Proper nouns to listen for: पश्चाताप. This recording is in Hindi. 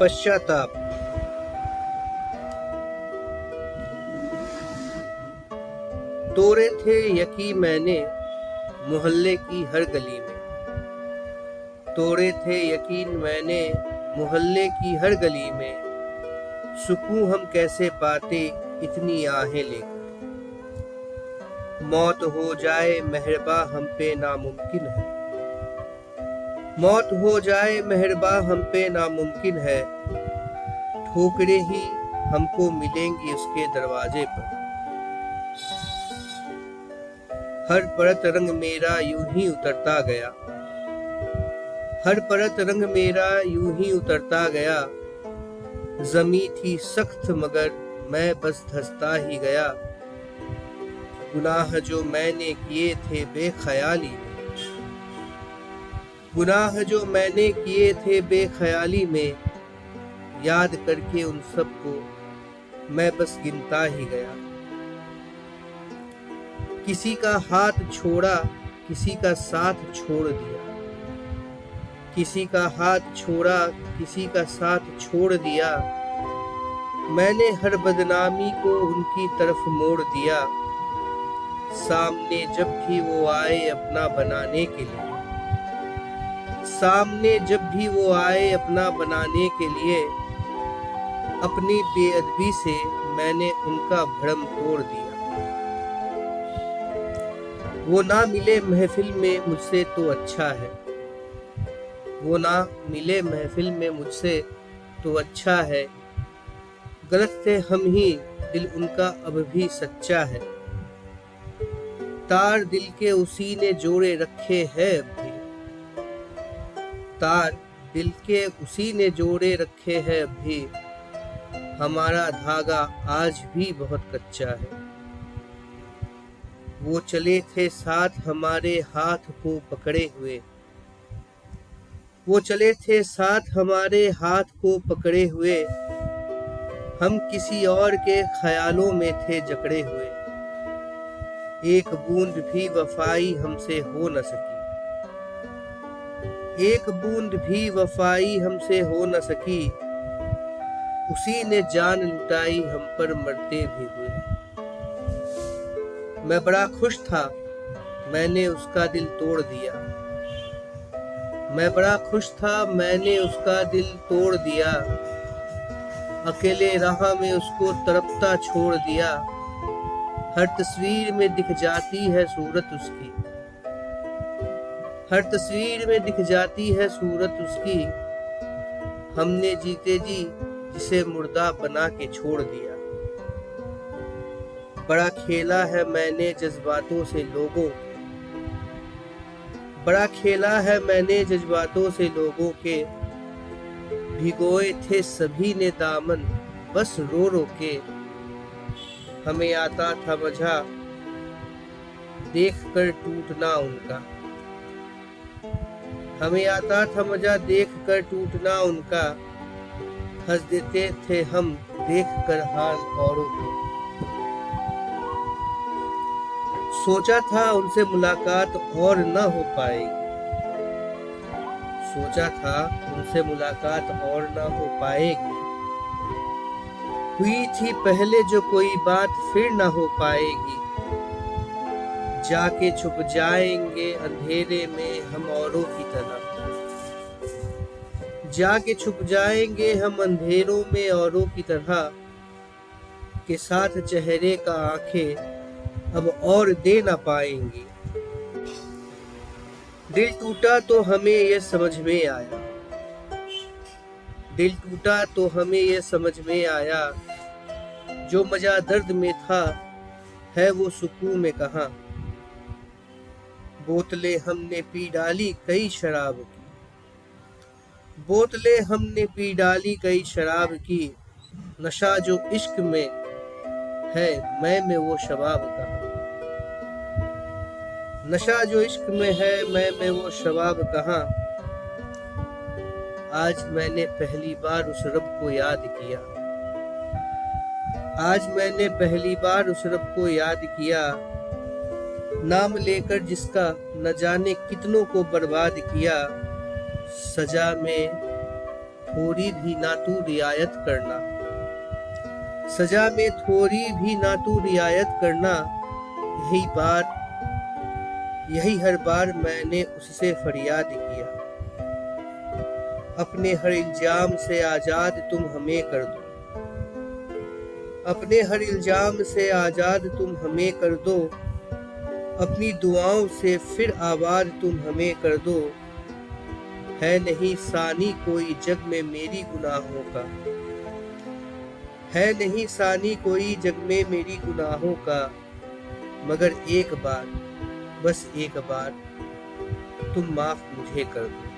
पश्चाताप। तोड़े थे यकी मैंने मोहल्ले की हर गली में, तोड़े थे यकीन मैंने मोहल्ले की हर गली में, सुकून हम कैसे पाते इतनी आहें लेकर। मौत हो जाए मेहरबा हम पे नामुमकिन है, मौत हो जाए मेहरबा हम पे नामुमकिन है, ठोकरे ही हमको मिलेंगी उसके दरवाजे पर। हर परत रंग मेरा यूं ही उतरता गया, हर परत रंग मेरा यूं ही उतरता गया, जमी थी सख्त मगर मैं बस धंसता ही गया। गुनाह जो मैंने किए थे बेख्याली, गुनाह जो मैंने किए थे बेख्याली में, याद करके उन सब को मैं बस गिनता ही गया। किसी का हाथ छोड़ा किसी का साथ छोड़ दिया, किसी का हाथ छोड़ा किसी का साथ छोड़ दिया, मैंने हर बदनामी को उनकी तरफ मोड़ दिया। सामने जब भी वो आए अपना बनाने के लिए, सामने जब भी वो आए अपना बनाने के लिए, अपनी बेअदबी से मैंने उनका भ्रम तोड़ दिया। वो ना मिले महफिल में मुझसे तो अच्छा है, वो ना मिले महफिल में मुझसे तो अच्छा है, गलत थे हम ही दिल उनका अब भी सच्चा है। तार दिल के उसी ने जोड़े रखे हैं अब भी, तार दिल के उसी ने जोड़े रखे हैं अब भी, हमारा धागा आज भी बहुत कच्चा है। वो चले थे साथ हमारे हाथ को पकड़े हुए, वो चले थे साथ हमारे हाथ को पकड़े हुए, हम किसी और के ख्यालों में थे जकड़े हुए। एक बूंद भी वफाई हमसे हो न सकी, एक बूंद भी वफाई हमसे हो न सकी, उसी ने जान लुटाई हम पर मरते भी हुए। मैं बड़ा खुश था मैंने उसका दिल तोड़ दिया, मैं बड़ा खुश था मैंने उसका दिल तोड़ दिया, अकेले राह में उसको तड़पता छोड़ दिया। हर तस्वीर में दिख जाती है सूरत उसकी, हर तस्वीर में दिख जाती है सूरत उसकी, हमने जीते जी जिसे मुर्दा बना के छोड़ दिया। बड़ा खेला है मैंने जज्बातों से लोगों के, बड़ा खेला है मैंने जज्बातों से लोगों के, भिगोए थे सभी ने दामन बस रो रो के। हमें आता था मजा देख कर टूटना उनका, हमें आता था मजा देख कर टूटना उनका, हंस देते थे हम देख कर हाल औरों को। सोचा था उनसे मुलाकात और न हो पाएगी, सोचा था उनसे मुलाकात और न हो पाएगी, हुई थी पहले जो कोई बात फिर न हो पाएगी। जाके छुप जाएंगे अंधेरे में हम औरों की तरह, जाके छुप जाएंगे हम अंधेरों में औरों की तरह, के साथ चेहरे का आंखें अब और दे ना पाएंगी। दिल टूटा तो हमें ये समझ में आया, दिल टूटा तो हमें ये समझ में आया, जो मजा दर्द में था है वो सुकून में कहाँ। बोतलें हमने पी डाली कई शराब की, बोतलें हमने पी डाली कई शराब की, नशा जो इश्क में है मैं में वो शबाब कहाँ, नशा जो इश्क में है मैं में वो शबाब कहाँ। आज मैंने पहली बार उस रब को याद किया, आज मैंने पहली बार उस रब को याद किया, नाम लेकर जिसका न जाने कितनों को बर्बाद किया। सजा में थोड़ी भी ना तू रियायत करना। सजा में थोड़ी भी ना तू रियायत करना, यही हर बार मैंने उससे फरियाद किया। अपने हर इल्जाम से आजाद तुम हमें कर दो, अपने हर इल्जाम से आजाद तुम हमें कर दो। अपनी दुआओं से फिर आबाद तुम हमें कर दो। है नहीं सानी कोई जग में मेरी गुनाहों का, है नहीं सानी कोई जग में मेरी गुनाहों का। मगर एक बार, बस एक बार तुम माफ मुझे कर दो।